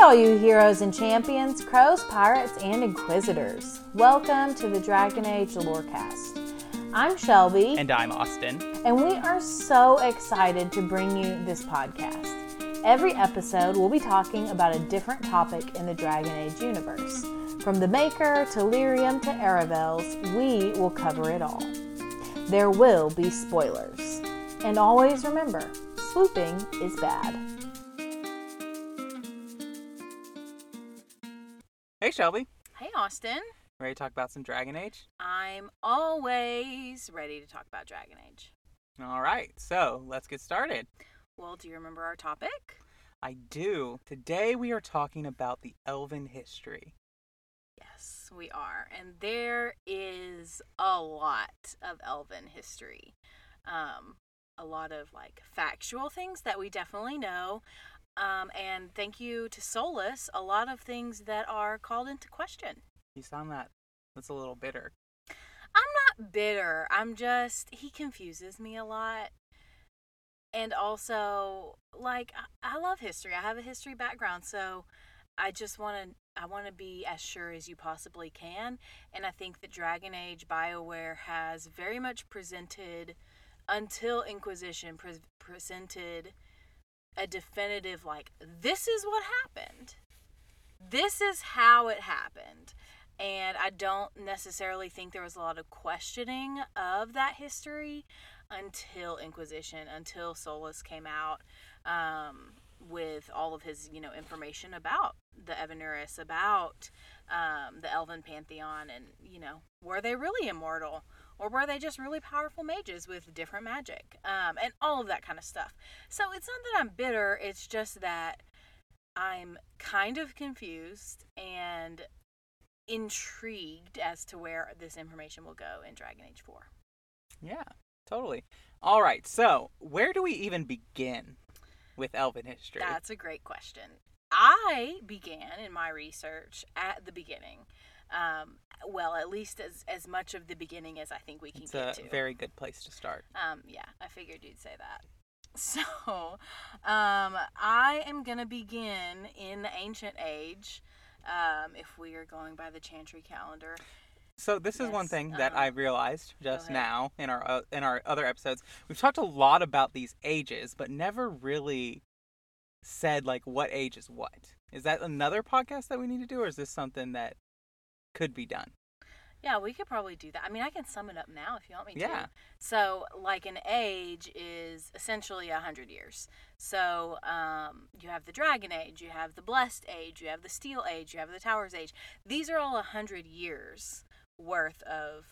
all you heroes and champions, crows, pirates, and inquisitors. Welcome to the Dragon Age Lorecast. I'm Shelby. And I'm Austin. And we are so excited to bring you this podcast. Every episode, we'll be talking about a different topic in the Dragon Age universe. From the Maker to Lyrium to Aravels, we will cover it all. There will be spoilers. And always remember, swooping is bad. Hey, Shelby. Hey, Austin. Ready to talk about some Dragon Age? I'm always ready to talk about Dragon Age. All right, so let's get started. Well, do you remember our topic? I do. Today we are talking about the Elven history. Yes, we are. And there is a lot of Elven history. A lot of, like, factual things that we definitely know. And thank you to Solas, a lot of things that are called into question. You sound that's a little bitter. I'm not bitter. I'm just, he confuses me a lot. And also, like, I love history. I have a history background, so I want to be as sure as you possibly can. And I think that Dragon Age BioWare has very much presented, until Inquisition, presented a definitive, like, this is what happened. This is how it happened. And I don't necessarily think there was a lot of questioning of that history until Inquisition, until Solas came out with all of his, information about the Evenuris, about the Elven Pantheon, and, were they really immortal? Or were they just really powerful mages with different magic? And all of that kind of stuff. So it's not that I'm bitter. It's just that I'm kind of confused and intrigued as to where this information will go in Dragon Age 4. Yeah, totally. All right. So where do we even begin with Elven history? That's a great question. I began in my research at the beginning. Well, at least as much of the beginning as I think we can get to. It's a very good place to start. Yeah, I figured you'd say that. So, I am going to begin in the Ancient Age, if we are going by the Chantry calendar. So this is one thing that I realized just now in our other episodes. We've talked a lot about these ages, but never really said, like, what age is what. Is that another podcast that we need to do, or is this something that could be done? Yeah, we could probably do that. I mean, I can sum it up now if you want me to. Yeah. So, like, an age is essentially 100 years. So, you have the Dragon Age, you have the Blessed Age, you have the Steel Age, you have the Towers Age. These are all 100 years worth of,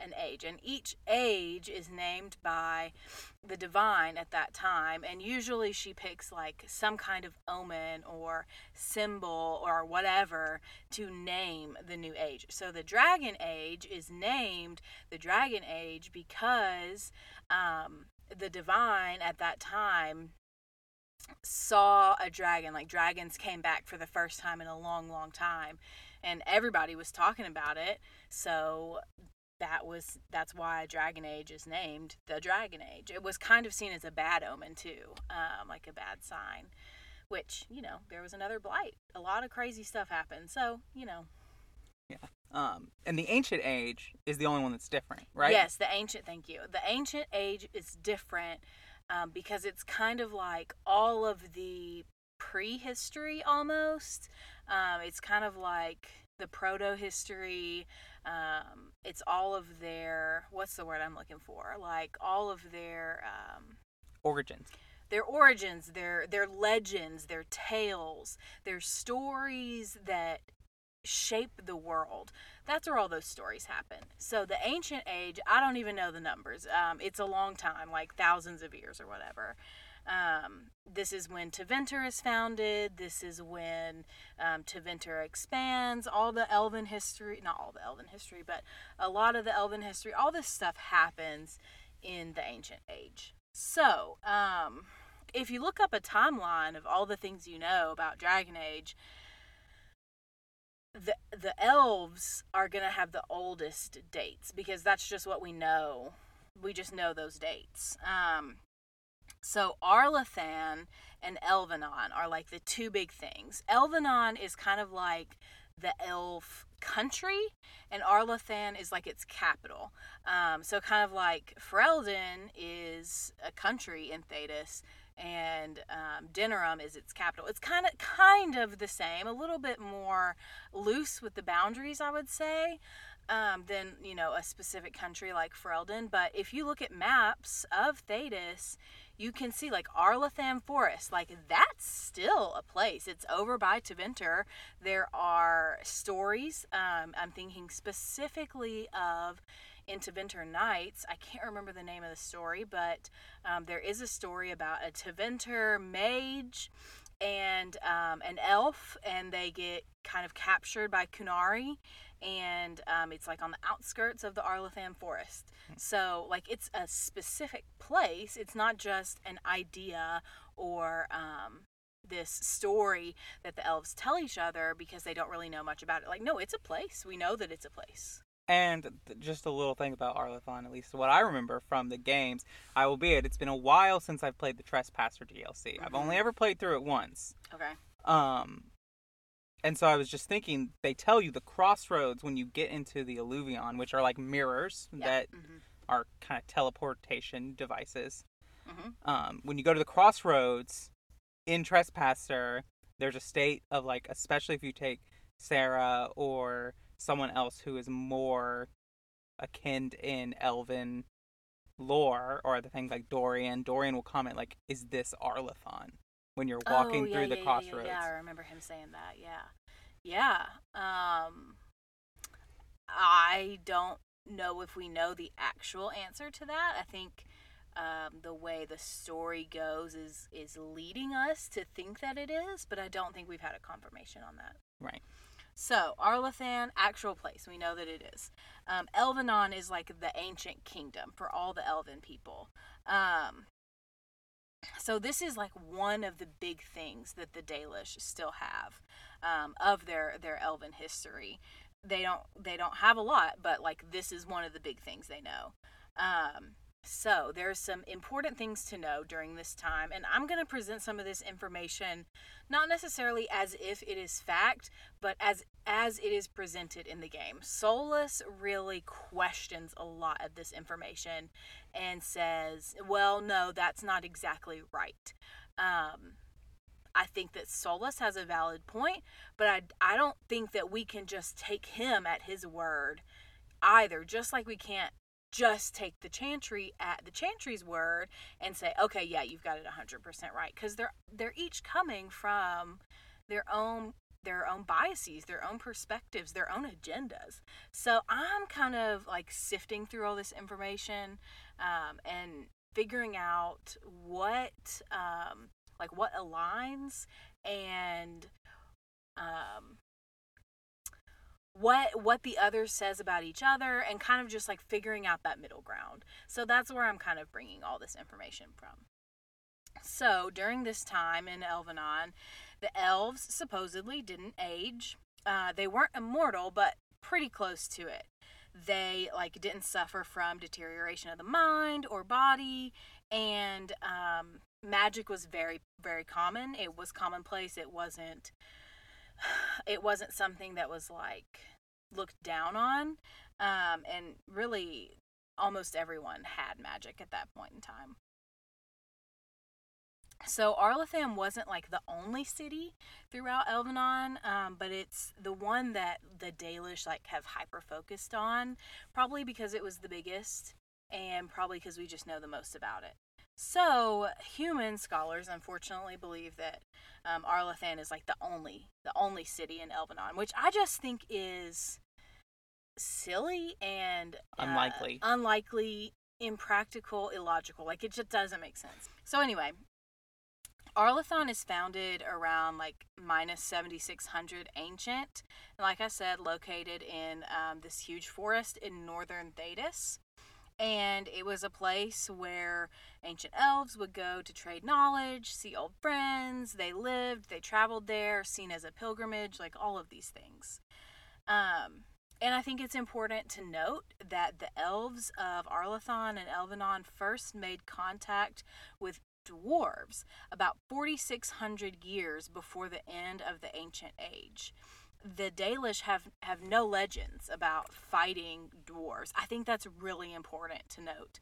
an age. And each age is named by the divine at that time. And usually she picks, like, some kind of omen or symbol or whatever to name the new age. So the Dragon Age is named the Dragon Age because the divine at that time saw a dragon. Like, dragons came back for the first time in a long, long time. And everybody was talking about it. So that's why Dragon Age is named the Dragon Age. It was kind of seen as a bad omen too, like a bad sign, which, there was another blight. A lot of crazy stuff happened. So, Yeah. And the Ancient Age is the only one that's different, right? Yes, thank you. The Ancient Age is different because it's kind of like all of the prehistory almost. It's kind of like the proto-history. It's all of their, what's the word I'm looking for? Like, all of their origins. Their origins, their legends, their tales, their stories that shape the world. That's where all those stories happen. So the Ancient Age, I don't even know the numbers. It's a long time, like thousands of years or whatever. This is when Tevinter is founded. This is when Tevinter expands. A lot of the Elven history, all this stuff happens in the Ancient Age. So, if you look up a timeline of all the things you know about Dragon Age, the elves are going to have the oldest dates because that's just what we know. We just know those dates. So Arlathan and Elvhenan are like the two big things. Elvhenan is kind of like the elf country, and Arlathan is like its capital. So kind of like Ferelden is a country in Thedas, and Denerim is its capital. It's kind of the same, a little bit more loose with the boundaries, I would say, than, you know, a specific country like Ferelden. But if you look at maps of Thedas, you can see like Arlathan Forest, like that's still a place. It's over by Tevinter. There are stories. I'm thinking specifically of in Tevinter Nights. I can't remember the name of the story, but there is a story about a Tevinter mage and an elf, and they get kind of captured by Qunari, and it's like on the outskirts of the Arlathan Forest. So like it's a specific place. It's not just an idea or this story that the elves tell each other because they don't really know much about it. Like, no, it's a place. We know that it's a place. And just a little thing about Arlathan, at least what I remember from the games, I will be it's been a while since I've played the Trespasser DLC. Mm-hmm. I've only ever played through it once. Okay. And so I was just thinking, they tell you the crossroads when you get into the Eluvian, which are like mirrors that are kind of teleportation devices. Mm-hmm. When you go to the crossroads in Trespasser, there's a state of like, especially if you take Sarah or someone else who is more akin in Elven lore or the things like Dorian. Dorian will comment like, "Is this Arlathan?" when you're walking through the crossroads. Yeah, I remember him saying that. Yeah. I don't know if we know the actual answer to that. I think the way the story goes is leading us to think that it is, but I don't think we've had a confirmation on that. Right. So, Arlathan, actual place. We know that it is. Elvhenan is like the ancient kingdom for all the elven people. So this is like one of the big things that the Dalish still have of their elven history. They don't have a lot, but like this is one of the big things they know. So there's some important things to know during this time, and I'm going to present some of this information not necessarily as if it is fact, but as it is presented in the game. Solas really questions a lot of this information and says, well, no, that's not exactly right. I think that Solas has a valid point, but I don't think that we can just take him at his word either, just like we can't just take the Chantry at the Chantry's word and say, okay, yeah, you've got it 100% right, because they're each coming from their own biases, their own perspectives, their own agendas. So I'm kind of like sifting through all this information and figuring out what aligns and what the other says about each other, and kind of just like figuring out that middle ground. So that's where I'm kind of bringing all this information from. So during this time in Elvhenan, the elves supposedly didn't age. They weren't immortal, but pretty close to it. They like didn't suffer from deterioration of the mind or body, and magic was very, very common. It was commonplace. It wasn't something that was like looked down on, and really almost everyone had magic at that point in time. So Arlathan wasn't like the only city throughout Elvhenan, but it's the one that the Dalish like have hyper focused on, probably because it was the biggest and probably because we just know the most about it. So human scholars unfortunately believe that Arlathan is like the only city in Elvhenan, which I just think is silly and unlikely, impractical, illogical. Like it just doesn't make sense. So anyway, Arlathan is founded around like minus 7,600 ancient, and like I said, located in this huge forest in northern Thedas. And it was a place where ancient elves would go to trade knowledge, see old friends. They lived, they traveled there, seen as a pilgrimage, like all of these things. And I think it's important to note that the elves of Arlathan and Elvhenan first made contact with dwarves about 4,600 years before the end of the Ancient Age. The Dalish have no legends about fighting dwarves. I think that's really important to note.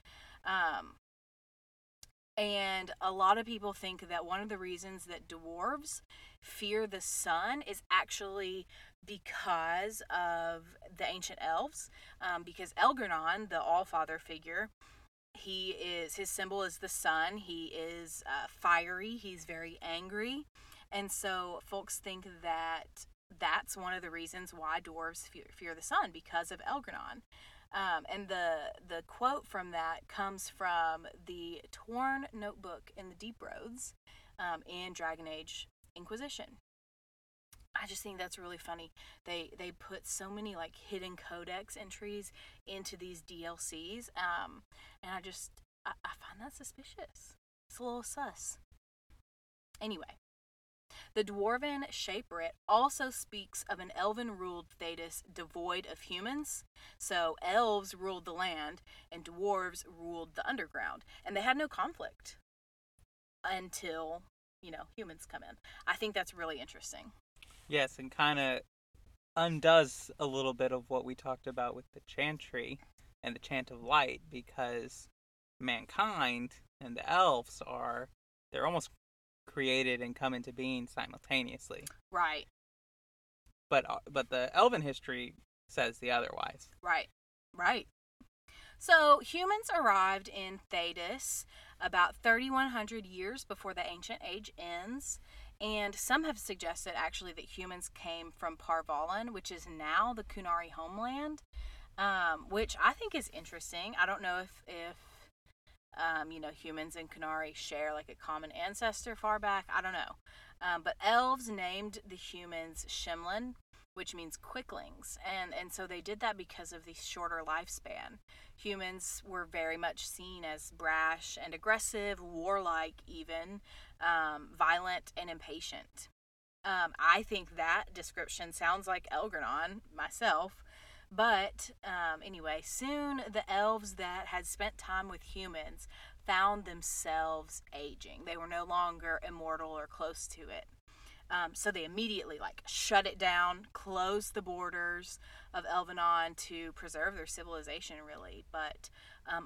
And a lot of people think that one of the reasons that dwarves fear the sun is actually because of the ancient elves, because Elgernon, the Allfather figure, his symbol is the sun. He is fiery. He's very angry. And so folks think that that's one of the reasons why dwarves fear the sun, because of Elgernon. And the quote from that comes from the torn notebook in the Deep Roads in Dragon Age Inquisition. I just think that's really funny. They put so many like hidden codex entries into these DLCs, and I find that suspicious. It's a little sus. Anyway. The dwarven shaperit also speaks of an elven-ruled Thedas devoid of humans. So elves ruled the land, and dwarves ruled the underground. And they had no conflict until, humans come in. I think that's really interesting. Yes, and kind of undoes a little bit of what we talked about with the Chantry and the Chant of Light, because mankind and the elves they're almost created and come into being simultaneously. Right. But the elven history says the otherwise. Right. So humans arrived in Thedas about 3,100 years before the Ancient Age ends, and some have suggested actually that humans came from Parvalon, which is now the Qunari homeland, which I think is interesting. I don't know if humans and Qunari share like a common ancestor far back. I don't know. But elves named the humans Shimlin, which means quicklings. And so they did that because of the shorter lifespan. Humans were very much seen as brash and aggressive, warlike even, violent and impatient. I think that description sounds like Elgernon myself. But, anyway, soon the elves that had spent time with humans found themselves aging. They were no longer immortal or close to it. So they immediately, shut it down, closed the borders of Elvhenan to preserve their civilization, really. But,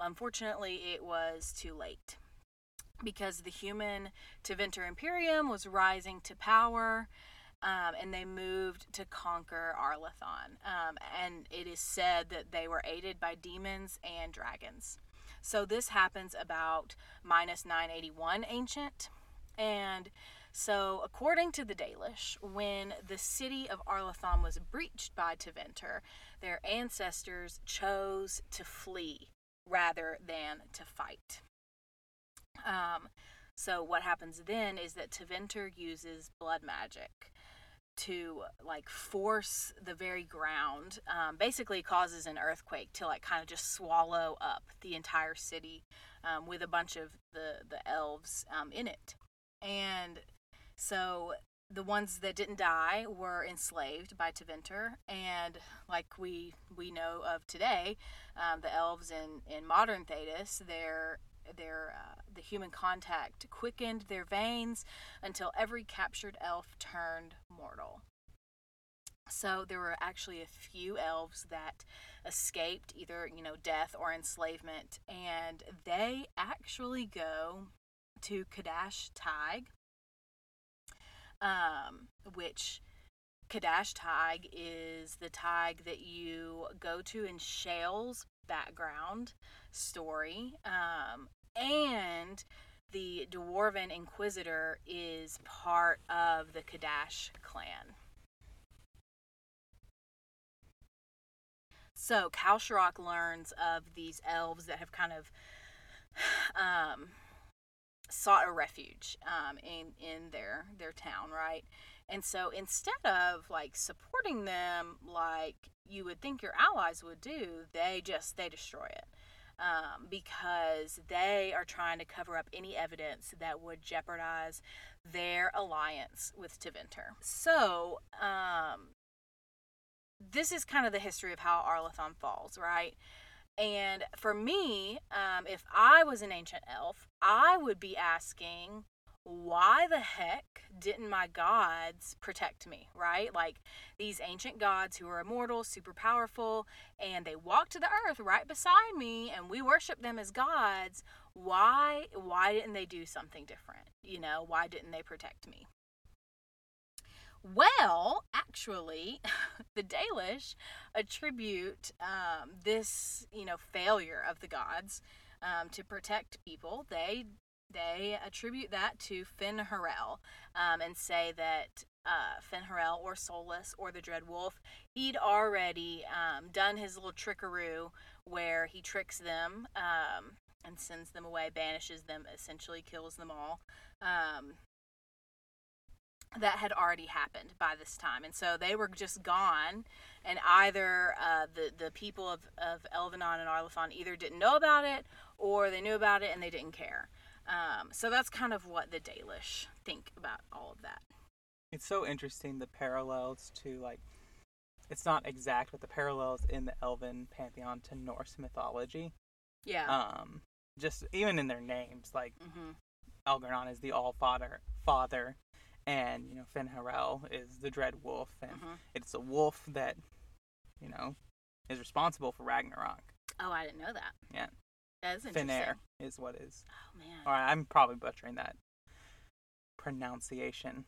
unfortunately, it was too late. Because the human Tevinter Imperium was rising to power, and they moved to conquer Arlathan. And it is said that they were aided by demons and dragons. So this happens about minus 981 ancient. And so according to the Dalish, when the city of Arlathan was breached by Tevinter, their ancestors chose to flee rather than to fight. So what happens then is that Tevinter uses blood magic to force the very ground, basically causes an earthquake to kind of just swallow up the entire city, with a bunch of the elves in it. And so the ones that didn't die were enslaved by Tevinter, and we know of today, the elves in modern Thedas, the human contact quickened their veins until every captured elf turned mortal. So there were actually a few elves that escaped either, death or enslavement, and they actually go to Kadash Taig, which Kadash Taig is the Taig that you go to in Shale's background story, and the Dwarven Inquisitor is part of the Kadash clan. So Kalsharok learns of these elves that have kind of sought a refuge in their town, right? And so instead of supporting them like you would think your allies would do, they destroy it. Because they are trying to cover up any evidence that would jeopardize their alliance with Tevinter. So, this is kind of the history of how Arlathan falls, right? And for me, if I was an ancient elf, I would be asking, why the heck didn't my gods protect me, right? Like, these ancient gods who are immortal, super powerful, and they walk to the earth right beside me, and we worship them as gods. Why didn't they do something different? You know, why didn't they protect me? Well, actually, the Dalish attribute this, failure of the gods to protect people. They attribute that to Fen'Harel, and say that Fen'Harel or Solas or the Dread Wolf, he'd already done his little trickaroo where he tricks them and sends them away, banishes them, essentially kills them all. That had already happened by this time. And so they were just gone, and either the people of Elvhenan and Arlathan either didn't know about it, or they knew about it and they didn't care. So that's kind of what the Dalish think about all of that. It's so interesting, the parallels to, it's not exact, but the parallels in the Elven Pantheon to Norse mythology. Yeah. Just even in their names, Elgernon is the All-Father, and, Fen'Harel is the Dread Wolf, and it's a wolf that, is responsible for Ragnarok. Oh, I didn't know that. Yeah. That is interesting. Fen'Harel is what is. Oh, man. All right, I'm probably butchering that pronunciation.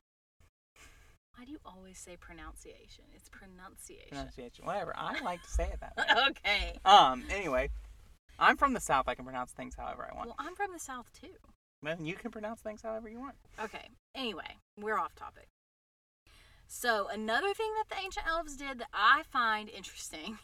Why do you always say pronunciation? It's pronunciation. Pronunciation. Whatever. I like to say it that way. Okay. Anyway, I'm from the South. I can pronounce things however I want. Well, I'm from the South, too. Well, you can pronounce things however you want. Okay. Anyway, we're off topic. So, another thing that the ancient elves did that I find interesting...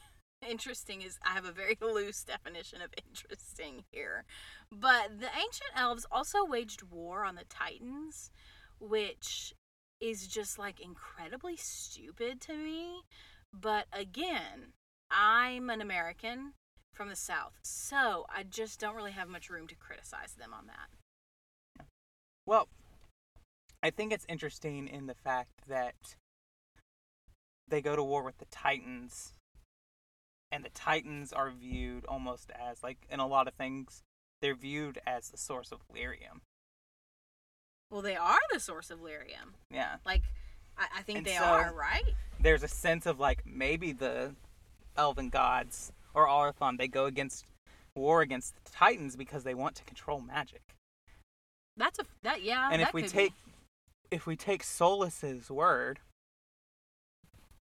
Interesting is, I have a very loose definition of interesting here. But the ancient elves also waged war on the Titans, which is just incredibly stupid to me. But again, I'm an American from the South, so I just don't really have much room to criticize them on that. Well, I think it's interesting in the fact that they go to war with the Titans. And the Titans are viewed almost as, in a lot of things, they're viewed as the source of Lyrium. Well, they are the source of Lyrium. Yeah. I think they are, right? There's a sense of, maybe the Elven gods or Arlathan, they go war against the Titans because they want to control magic. And if we take Solas's word...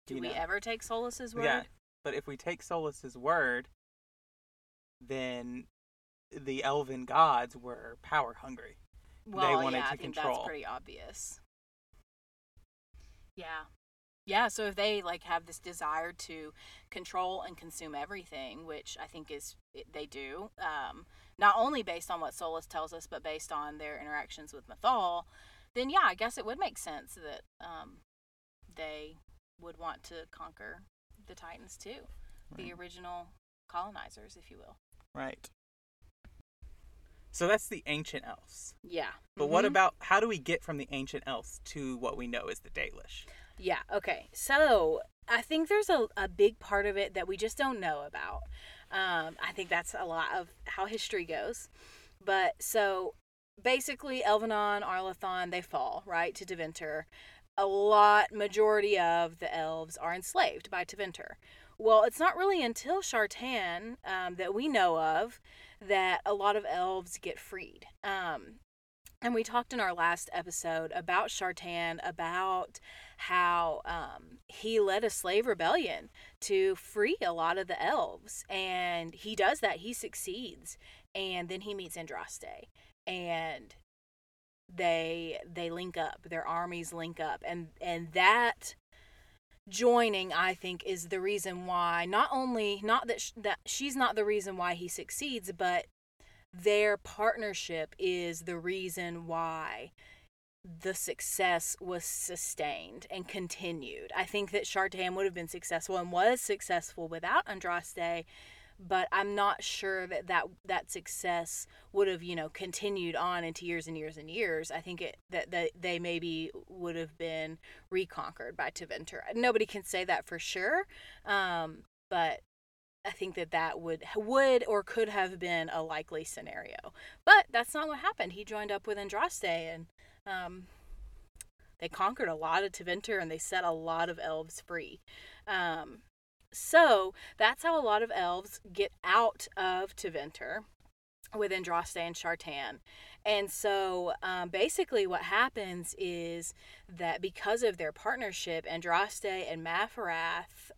Do we ever take Solas's word? Yeah. But if we take Solas's word, then the Elven gods were power hungry. Well, they wanted to control. I think that's pretty obvious. Yeah. Yeah, so if they have this desire to control and consume everything, which I think is they do, not only based on what Solas tells us, but based on their interactions with Mathal, then I guess it would make sense that they would want to conquer the Titans too, right. The original colonizers, if you will. Right. So that's the ancient elves. Yeah. But what about, how do we get from the ancient elves to what we know is the Dalish? Yeah, okay. So I think there's a big part of it that we just don't know about. I think that's a lot of how history goes. But so basically Elvhenan, Arlathan, they fall, right, to Tevinter. Majority of the elves are enslaved by Tevinter. Well, it's not really until Shartan that we know of that a lot of elves get freed. And we talked in our last episode about Shartan, about how he led a slave rebellion to free a lot of the elves. And he does that. He succeeds. And then he meets Andraste. And... They link up, their armies link up, and that joining, I think, is the reason why not that she's not the reason why he succeeds, but their partnership is the reason why the success was sustained and continued. I think that Shartan would have been successful and was successful without Andraste, but I'm not sure that success would have, continued on into years and years and years. I think that they maybe would have been reconquered by Tevinter. Nobody can say that for sure, but I think that that would or could have been a likely scenario. But that's not what happened. He joined up with Andraste, and they conquered a lot of Tevinter, and they set a lot of elves free. So that's how a lot of elves get out of Tevinter, with Andraste and Shartan. And so basically what happens is that because of their partnership, Andraste and Maferath,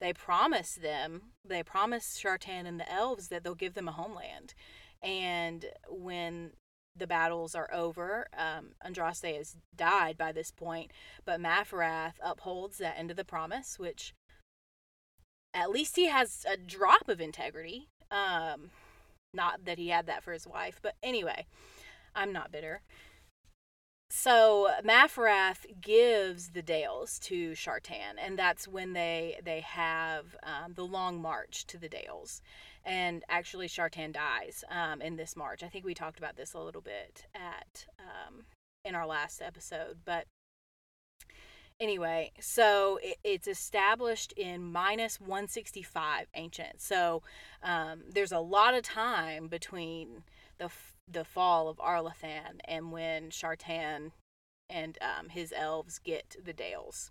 they promise Shartan and the elves that they'll give them a homeland. And when the battles are over, Andraste has died by this point, but Maferath upholds that end of the promise, which at least he has a drop of integrity. Not that he had that for his wife, but anyway, I'm not bitter. So Maferath gives the Dales to Shartan, and that's when they have the long march to the Dales. And actually, Shartan dies in this march. I think we talked about this a little bit in our last episode, but anyway, so it's established in minus 165 ancient. So there's a lot of time between the fall of Arlathan and when Shartan and his elves get the Dales.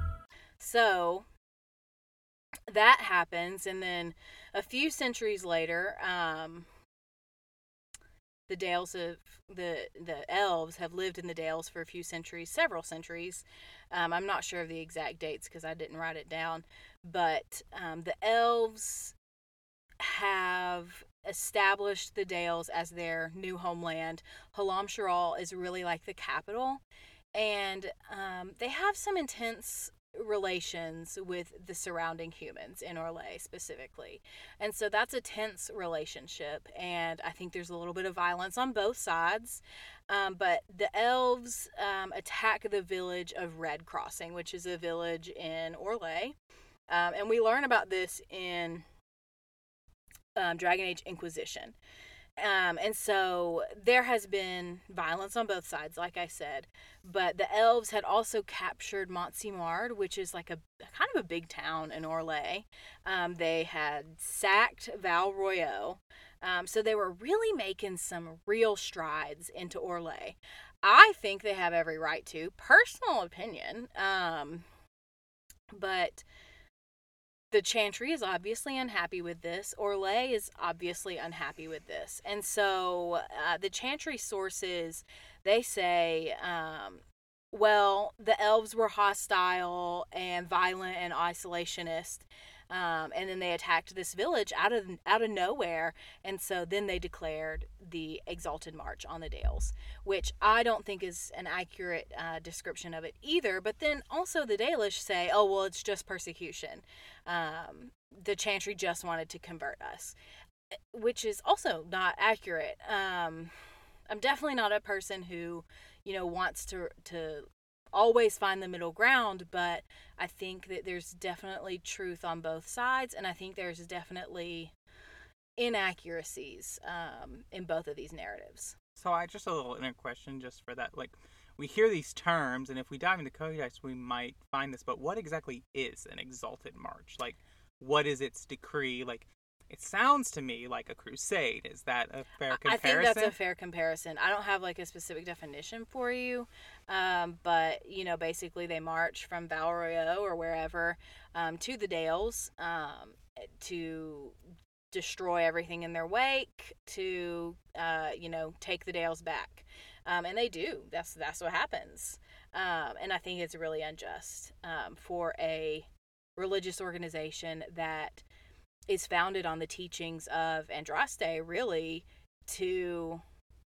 So that happens, and then a few centuries later, the Dales of the elves have lived in the Dales for a few centuries, several centuries. I'm not sure of the exact dates because I didn't write it down, but the elves have established the Dales as their new homeland. Halamshiral is really like the capital, and they have some intense relations with the surrounding humans in Orlais specifically. And so that's a tense relationship, and I think there's a little bit of violence on both sides. But the elves attack the village of Red Crossing, which is a village in Orlais. And we learn about this in Dragon Age Inquisition. And so there has been violence on both sides, like I said, but the elves had also captured Montsimard, which is like a kind of a big town in Orlais. They had sacked Val Royeux. So they were really making some real strides into Orlais. I think they have every right to, personal opinion. But the Chantry is obviously unhappy with this. Orlais is obviously unhappy with this. And so the Chantry sources, they say, well, the elves were hostile and violent and isolationist. And then they attacked this village out of nowhere. And so then they declared the Exalted March on the Dales, which I don't think is an accurate description of it either. But then also the Dalish say, oh, well, it's just persecution. The Chantry just wanted to convert us, which is also not accurate. I'm definitely not a person who, wants to always find the middle ground, but I think that there's definitely truth on both sides, and I think there's definitely inaccuracies in both of these narratives. So I just a little inner question just for that. Like, we hear these terms, and if we dive into Codex, we might find this, but what exactly is an Exalted March? Like, what is its decree? Like, it sounds to me like a crusade. Is that a fair comparison? I think that's a fair comparison. I don't have, a specific definition for you, but, basically they march from Val Royeux or wherever to the Dales to destroy everything in their wake, to, take the Dales back. And they do. That's what happens. And I think it's really unjust for a religious organization that is founded on the teachings of Andraste, really, to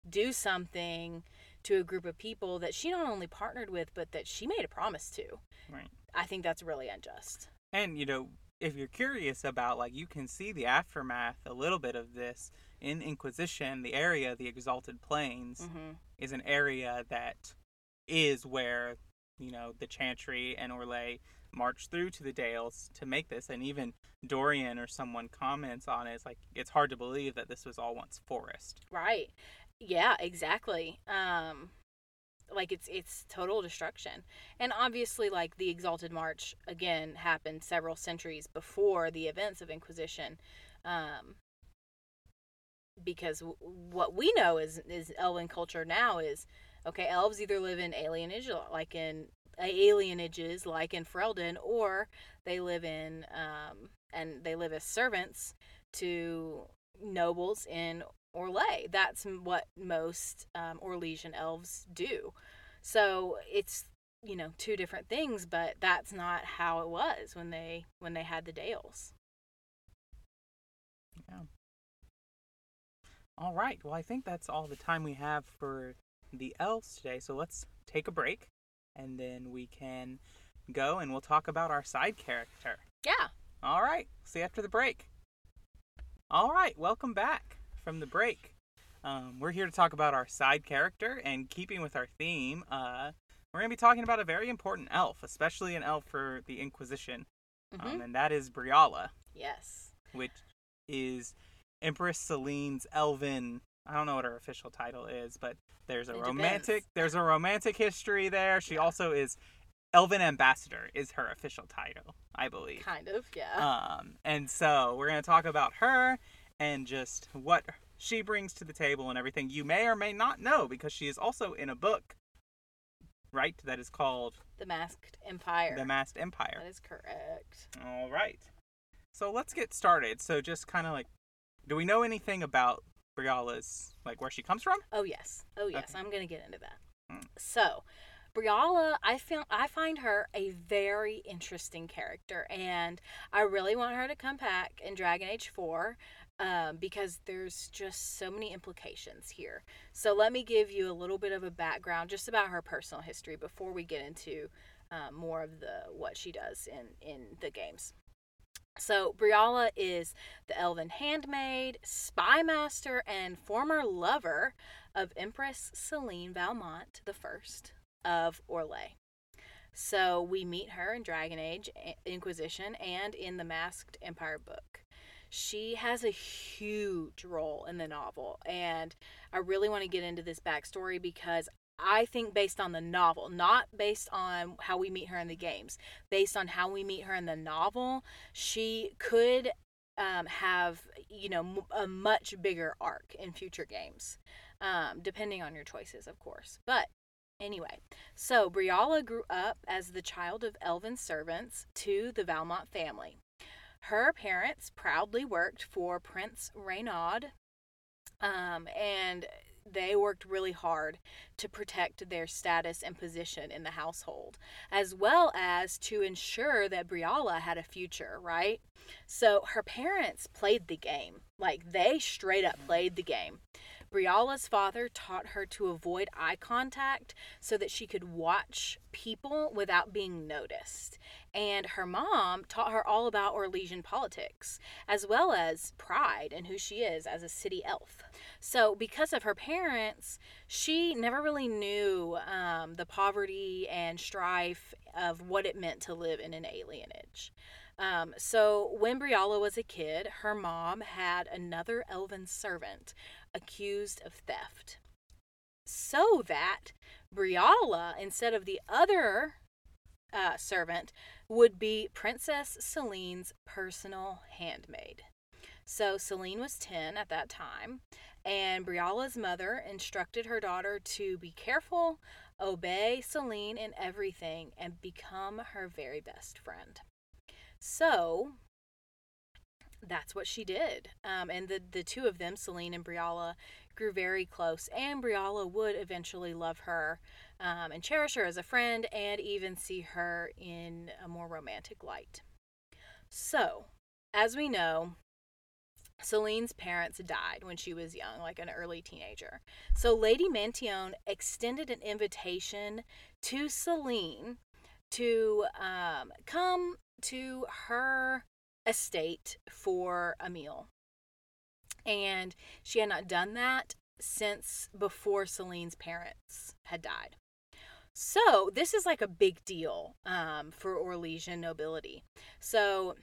do something to a group of people that she not only partnered with, but that she made a promise to. Right. I think that's really unjust. And, if you're curious about, like, you can see the aftermath a little bit of this in Inquisition. The area, the Exalted Plains, mm-hmm. is an area that is where, you know, the Chantry and Orlais march through to the Dales to make this. And even Dorian or someone comments on it. It's like, it's hard to believe that this was all once forest. Right. Yeah, exactly. Like, it's total destruction. And obviously, like, the Exalted March, again, happened several centuries before the events of Inquisition. Because what we know is Elven culture now is, okay, elves either live in alienages, like in Ferelden, or they live in, and they live as servants to nobles in Orlais. That's what most Orlesian elves do. So it's, you know, two different things, but that's not how it was when they had the Dales. Yeah. All right. Well, I think that's all the time we have for the elves today. So let's take a break, and then we can go and we'll talk about our side character. Yeah. All right. See you after the break. All right. Welcome back from the break. We're here to talk about our side character, and keeping with our theme, we're going to be talking about a very important elf, especially an elf for the Inquisition, mm-hmm. And that is Briala. Yes. Which is Empress Celene's elven, I don't know what her official title is, but there's a romantic history there. She also is Elven Ambassador is her official title, I believe. Kind of, yeah. And so we're going to talk about her and just what she brings to the table and everything. You may or may not know, because she is also in a book, right, that is called The Masked Empire. The Masked Empire. That is correct. All right. So let's get started. So just kind of like, do we know anything about Briala's, like, where she comes from? Oh yes, okay. I'm gonna get into that. So Briala, I find her a very interesting character, and I really want her to come back in Dragon Age 4 because there's just so many implications here. So let me give you a little bit of a background just about her personal history before we get into more of what she does in the games. So Briala is the elven handmaid, spy master, and former lover of Empress Celene Valmont I of Orlais. So we meet her in Dragon Age Inquisition and in the Masked Empire book. She has a huge role in the novel, and I really want to get into this backstory because I think based on the novel, not based on how we meet her in the games, based on how we meet her in the novel, she could have, you know, a much bigger arc in future games, depending on your choices, of course. But anyway, so Briala grew up as the child of elven servants to the Valmont family. Her parents proudly worked for Prince Raynaud, and they worked really hard to protect their status and position in the household, as well as to ensure that Briala had a future, right? So her parents played the game. Like, they straight up played the game. Briala's father taught her to avoid eye contact so that she could watch people without being noticed. And her mom taught her all about Orlesian politics, as well as pride and who she is as a city elf. So because of her parents, she never really knew the poverty and strife of what it meant to live in an alienage. So when Briala was a kid, her mom had another elven servant accused of theft, so that Briala, instead of the other servant, would be Princess Celene's personal handmaid. So Celene was 10 at that time, and Briala's mother instructed her daughter to be careful, obey Celene in everything, and become her very best friend. So that's what she did. And the two of them, Celene and Briala, grew very close, and Briala would eventually love her and cherish her as a friend, and even see her in a more romantic light. So, as we know, Celine's parents died when she was young, like an early teenager. So Lady Mantyon extended an invitation to Celene to come to her estate for a meal. And she had not done that since before Celine's parents had died. So this is like a big deal for Orlesian nobility. So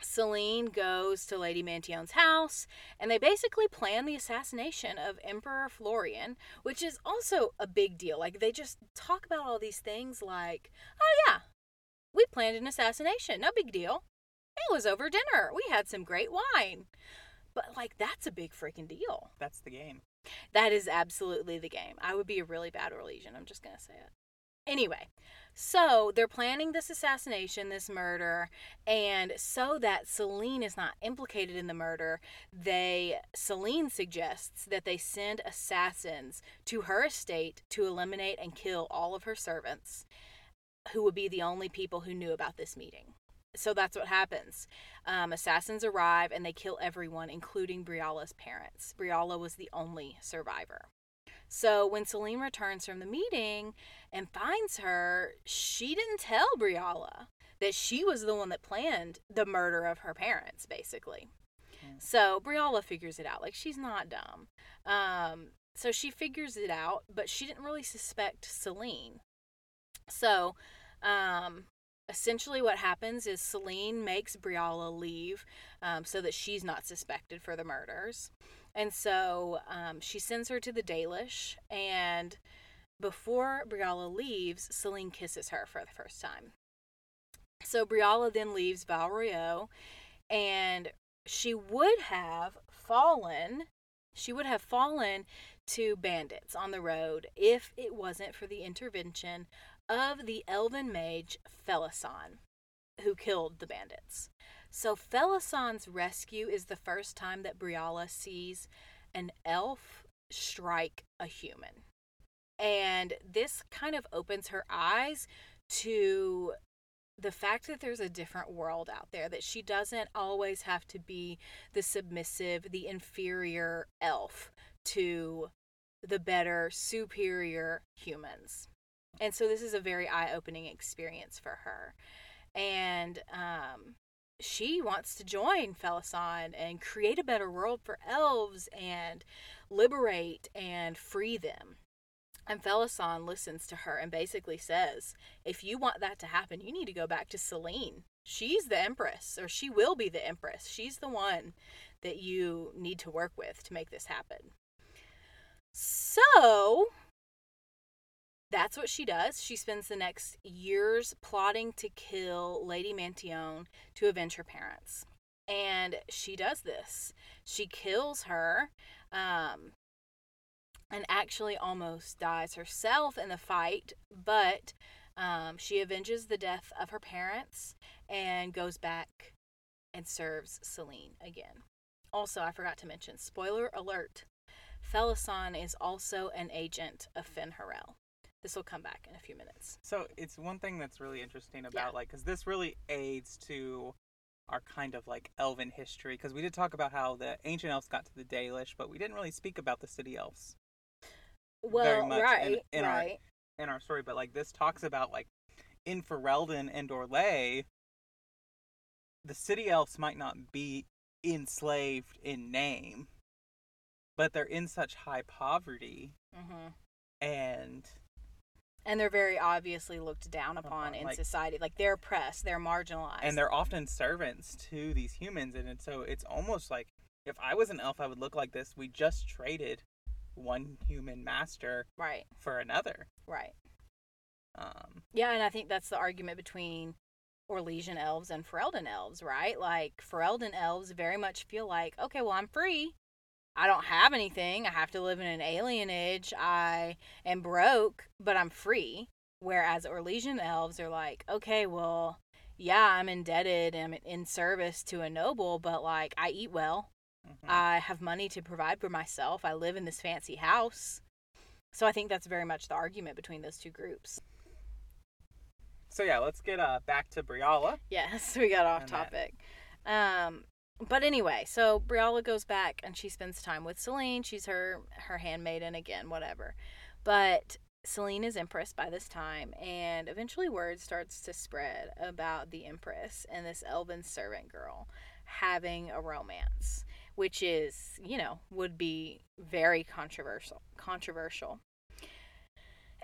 Celene goes to Lady Mantion's house, and they basically plan the assassination of Emperor Florian, which is also a big deal. Like, they just talk about all these things like, oh yeah, we planned an assassination, no big deal. It was over dinner. We had some great wine. But, like, that's a big freaking deal. That's the game. That is absolutely the game. I would be a really bad Orlesian. I'm just going to say it. Anyway, so they're planning this assassination, this murder, and so that Celene is not implicated in the murder, Celene suggests that they send assassins to her estate to eliminate and kill all of her servants, who would be the only people who knew about this meeting. So that's what happens. Assassins arrive, and they kill everyone, including Briala's parents. Briala was the only survivor. So when Celene returns from the meeting and finds her, she didn't tell Briala that she was the one that planned the murder of her parents, basically. Okay. So Briala figures it out. Like, she's not dumb. So she figures it out, but she didn't really suspect Celene. So essentially what happens is Celene makes Briala leave so that she's not suspected for the murders. And so she sends her to the Dalish, and before Briala leaves, Celene kisses her for the first time. So Briala then leaves Val Royeux, and she would have fallen to bandits on the road if it wasn't for the intervention of the Elven mage Felassan, who killed the bandits. So Felassan's rescue is the first time that Briala sees an elf strike a human. And this kind of opens her eyes to the fact that there's a different world out there, that she doesn't always have to be the submissive, the inferior elf to the better, superior humans. And so this is a very eye-opening experience for her. And she wants to join Felassan and create a better world for elves and liberate and free them. And Felassan listens to her and basically says, if you want that to happen, you need to go back to Celene. She's the Empress, or she will be the Empress. She's the one that you need to work with to make this happen. So that's what she does. She spends the next years plotting to kill Lady Mantion to avenge her parents. And she does this. She kills her and actually almost dies herself in the fight. But she avenges the death of her parents and goes back and serves Celene again. Also, I forgot to mention, spoiler alert, Felassan is also an agent of Fen'Harel. This will come back in a few minutes. So it's one thing that's really interesting about, like, because this really aids to our kind of, like, elven history. Because we did talk about how the ancient elves got to the Dalish, but we didn't really speak about the city elves. Well, very much right. In our story. But, like, this talks about, like, in Ferelden and Orlais, the city elves might not be enslaved in name, but they're in such high poverty. Mm-hmm. And they're very obviously looked down upon in society. Like, they're oppressed, they're marginalized. And they're often servants to these humans. And so it's almost like, if I was an elf, I would look like this. We just traded one human master for another. Right. Yeah, and I think that's the argument between Orlesian elves and Ferelden elves, right? Like, Ferelden elves very much feel like, okay, well, I'm free. I don't have anything. I have to live in an alienage. I am broke, but I'm free. Whereas Orlesian elves are like, okay, well, yeah, I'm indebted and I'm in service to a noble, but, like, I eat well. Mm-hmm. I have money to provide for myself. I live in this fancy house. So I think that's very much the argument between those two groups. So, yeah, let's get back to Briala. Yes, we got off topic. But anyway, so Briala goes back and she spends time with Celene. She's her handmaiden again, whatever. But Celene is Empress by this time, and eventually word starts to spread about the Empress and this elven servant girl having a romance, which is, you know, would be very controversial.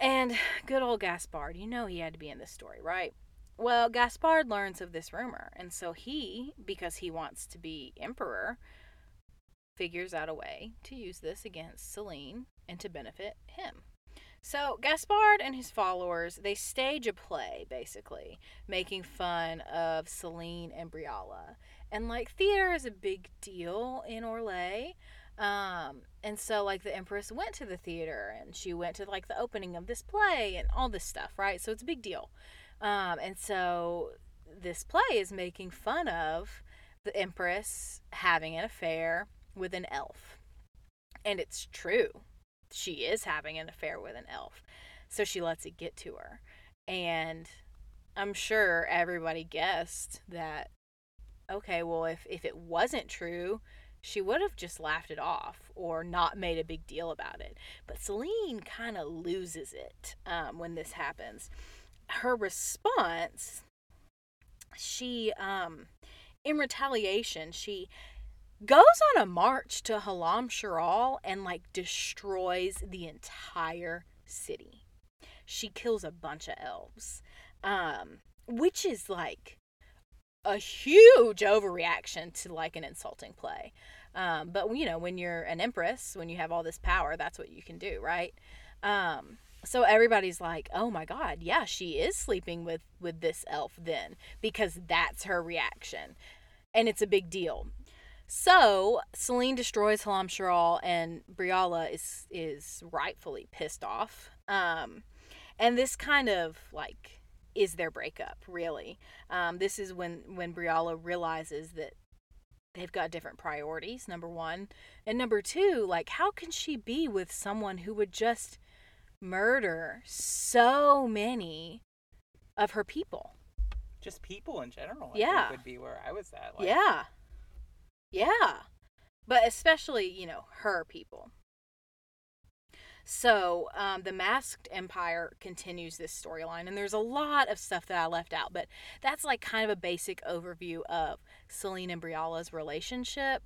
And good old Gaspard, you know he had to be in this story, right? Well, Gaspard learns of this rumor, and so he, because he wants to be emperor, figures out a way to use this against Celene and to benefit him. So Gaspard and his followers, they stage a play, basically, making fun of Celene and Briala. And, like, theater is a big deal in Orlais. And so, like, the Empress went to the theater, and she went to, like, the opening of this play and all this stuff, right? So it's a big deal. And so this play is making fun of the Empress having an affair with an elf. And it's true. She is having an affair with an elf. So she lets it get to her. And I'm sure everybody guessed that, okay, well, if it wasn't true, she would have just laughed it off or not made a big deal about it. But Celene kind of loses it when this happens. Her response, she, in retaliation, she goes on a march to Halamshiral and, like, destroys the entire city. She kills a bunch of elves, which is, like, a huge overreaction to, like, an insulting play. But, you know, when you're an empress, when you have all this power, that's what you can do, right? So everybody's like, oh my God, yeah, she is sleeping with this elf then, because that's her reaction. And it's a big deal. So Celene destroys Halamshiral, and Briala is rightfully pissed off. And this kind of, like, is their breakup, really. This is when Briala realizes that they've got different priorities, number one. And number two, like, how can she be with someone who would just murder so many of her people? Just people in general, I think would be where I was at. Like. Yeah. But especially, you know, her people. So the Masked Empire continues this storyline, and there's a lot of stuff that I left out, but that's, like, kind of a basic overview of Celene and Briala's relationship,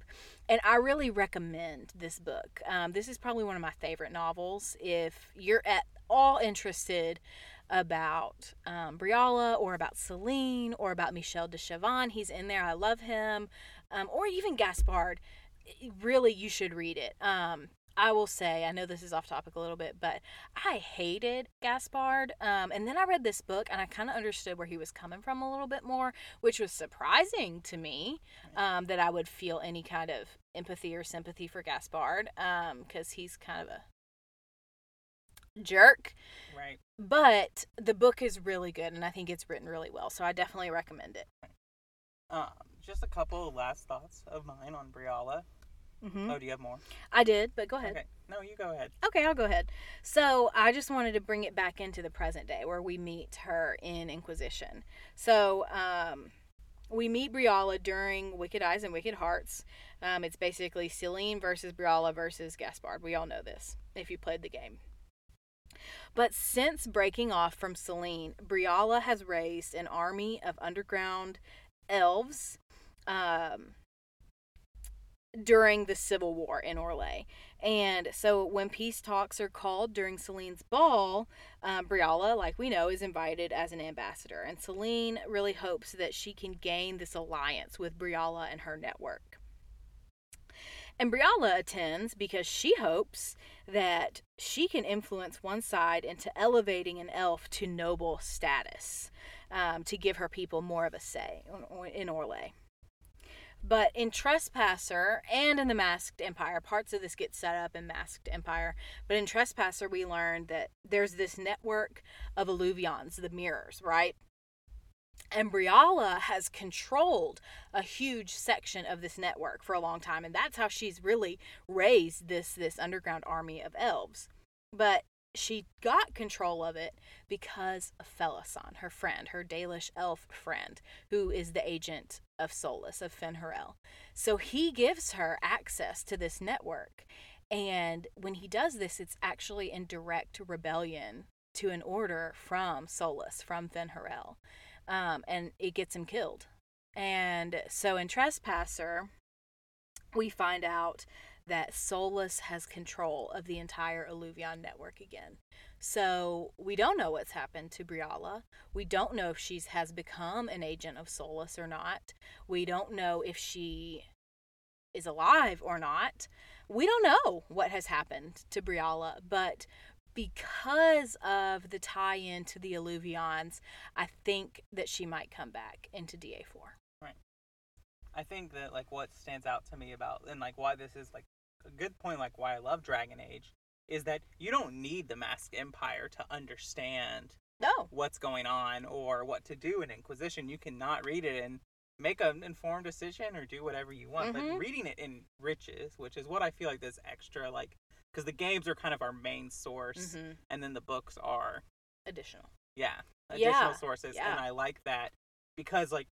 and I really recommend this book. This is probably one of my favorite novels. If you're at all interested about Briala or about Celene or about Michel de Chavannes, he's in there. I love him. Or even Gaspard. Really, you should read it. I will say, I know this is off topic a little bit, but I hated Gaspard. And then I read this book, and I kind of understood where he was coming from a little bit more, which was surprising to me, that I would feel any kind of empathy or sympathy for Gaspard, because he's kind of a jerk. Right. But the book is really good, and I think it's written really well, so I definitely recommend it. Just a couple of last thoughts of mine on Briala. Mm-hmm. Oh, do you have more? I did, but go ahead. Okay. No, you go ahead. Okay, I'll go ahead. So I just wanted to bring it back into the present day where we meet her in Inquisition. So we meet Briala during Wicked Eyes and Wicked Hearts. It's basically Celene versus Briala versus Gaspard. We all know this if you played the game. But since breaking off from Celene, Briala has raised an army of underground elves during the Civil War in Orlais. And so when peace talks are called during Celine's ball, Briala, like we know, is invited as an ambassador. And Celene really hopes that she can gain this alliance with Briala and her network. And Briala attends because she hopes that she can influence one side into elevating an elf to noble status, to give her people more of a say in Orlais. But in Trespasser and in the Masked Empire, parts of this get set up in Masked Empire, but in Trespasser we learned that there's this network of Eluvians, the mirrors, right? And Briala has controlled a huge section of this network for a long time, and that's how she's really raised this underground army of elves. But she got control of it because of Felassan, her friend, her Dalish elf friend, who is the agent of Solas, of Fen'Harel. So he gives her access to this network, And when he does this, it's actually in direct rebellion to an order from Solas, from Fen'Harel. And it gets him killed. And so in Trespasser, we find out that Solas has control of the entire Eluvian network again. So we don't know what's happened to Briala. We don't know if she has become an agent of Solas or not. We don't know if she is alive or not. We don't know what has happened to Briala, but because of the tie-in to the Eluvians, I think that she might come back into DA4. Right. I think that, like, what stands out to me about, and, like, why this is, like, a good point, like, why I love Dragon Age, is that you don't need the Masked Empire to understand what's going on or what to do in Inquisition. You cannot read it and make an informed decision or do whatever you want. Mm-hmm. But reading it enriches, which is what I feel like this extra, like, because the games are kind of our main source, mm-hmm. and then the books are additional. Yeah, additional sources, and I like that because, like,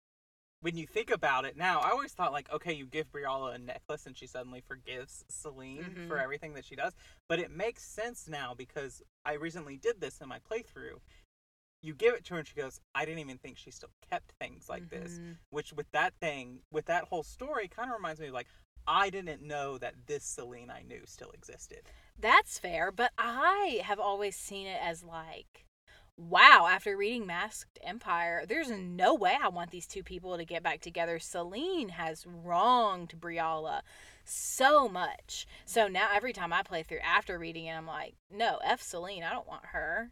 when you think about it now, I always thought, like, okay, you give Briala a necklace and she suddenly forgives Celene mm-hmm. for everything that she does. But it makes sense now because I recently did this in my playthrough. You give it to her and she goes, I didn't even think she still kept things like mm-hmm. this. Which with that whole story, kind of reminds me of, like, I didn't know that this Celene I knew still existed. That's fair, but I have always seen it as, like, wow, after reading Masked Empire, there's no way I want these two people to get back together. Celene has wronged Briala so much. So now every time I play through after reading it, I'm like, no, F Celene, I don't want her.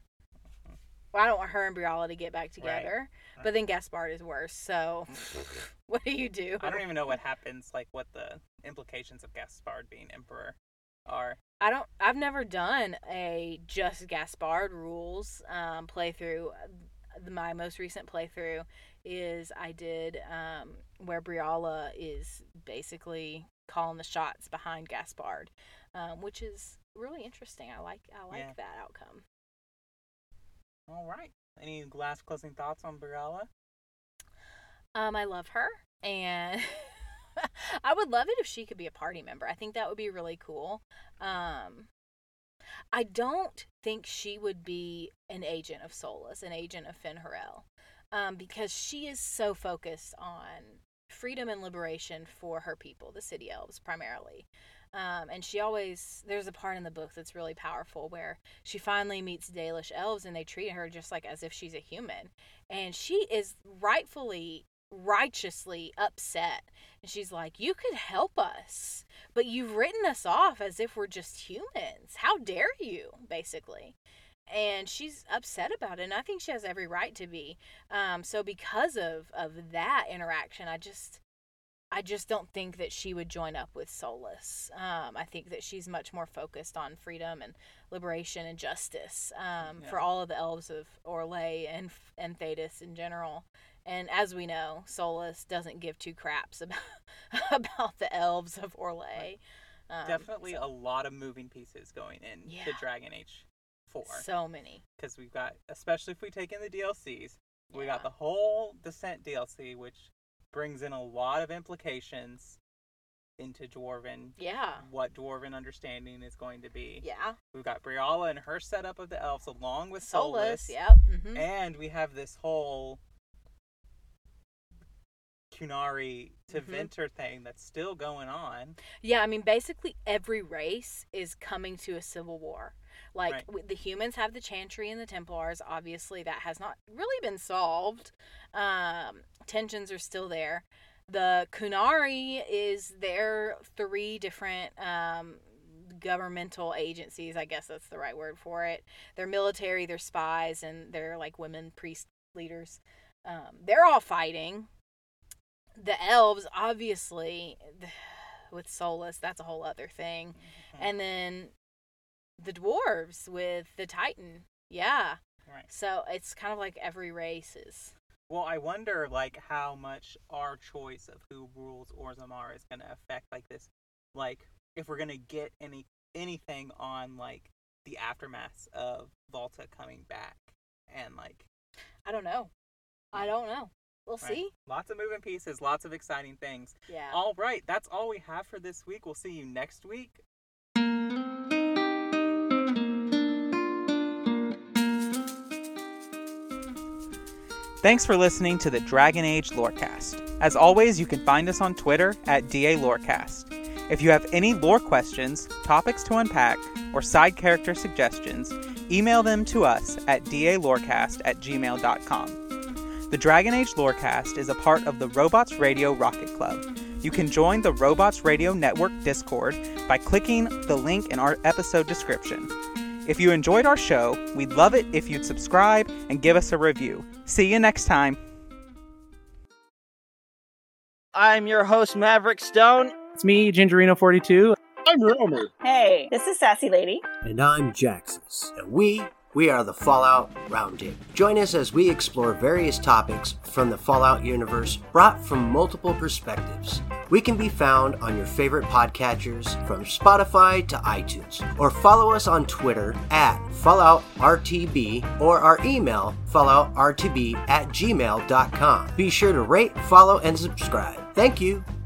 Well, I don't want her and Briala to get back together. Right. But then Gaspard is worse, so what do you do? I don't even know what happens, like, what the implications of Gaspard being emperor are. I've never done a just Gaspard rules playthrough. My most recent playthrough is I did where Briala is basically calling the shots behind Gaspard, which is really interesting. I like that outcome. All right. Any last closing thoughts on Briala? I love her, and I would love it if she could be a party member. I think that would be really cool. I don't think she would be an agent of Solas, an agent of Fen'Harel, because she is so focused on freedom and liberation for her people, the city elves primarily. And she always, there's a part in the book that's really powerful where she finally meets Dalish elves and they treat her just like as if she's a human. And she is righteously upset, and she's like, you could help us, but you've written us off as if we're just humans. How dare you, basically. And she's upset about it, and I think she has every right to be. So because of that interaction, I just don't think that she would join up with Solas. I think that she's much more focused on freedom and liberation and justice for all of the elves of Orlais and Thedas in general. And as we know, Solas doesn't give two craps about the elves of Orlais. Right. Definitely a lot of moving pieces going in to Dragon Age 4. So many. Because we've got, especially if we take in the DLCs, we got the whole Descent DLC, which brings in a lot of implications into Dwarven. Yeah. What Dwarven understanding is going to be. Yeah. We've got Briala and her setup of the elves along with Solas. Yep. Mm-hmm. And we have this whole Qunari Tevinter thing that's still going on. Yeah, I mean, basically every race is coming to a civil war. Like, the humans have the Chantry and the Templars. Obviously, that has not really been solved. Tensions are still there. The Qunari is their three different governmental agencies. I guess that's the right word for it. They're military, they're spies, and they're, like, women priest leaders. They're all fighting. The elves, obviously, with Solas, that's a whole other thing. Mm-hmm. And then the dwarves with the Titan. Yeah. Right. So it's kind of like every race is. Well, I wonder, like, how much our choice of who rules Orzammar is going to affect, like, this. Like, if we're going to get anything on, like, the aftermath of Volta coming back. And, like, I don't know. We'll see. Lots of moving pieces, lots of exciting things. Yeah. All right, that's all we have for this week. We'll see you next week. Thanks for listening to the Dragon Age Lorecast. As always, you can find us on Twitter at DALorecast. If you have any lore questions, topics to unpack, or side character suggestions, email them to us at dalorecast@gmail.com. The Dragon Age Lorecast is a part of the Robots Radio Rocket Club. You can join the Robots Radio Network Discord by clicking the link in our episode description. If you enjoyed our show, we'd love it if you'd subscribe and give us a review. See you next time. I'm your host, Maverick Stone. It's me, Gingerino42. I'm Romer. Hey, this is Sassy Lady. And I'm Jaxus. And we are the Fallout Roundtable. Join us as we explore various topics from the Fallout universe brought from multiple perspectives. We can be found on your favorite podcatchers from Spotify to iTunes, or follow us on Twitter at FalloutRTB or our email falloutrtb@gmail.com. Be sure to rate, follow, and subscribe. Thank you.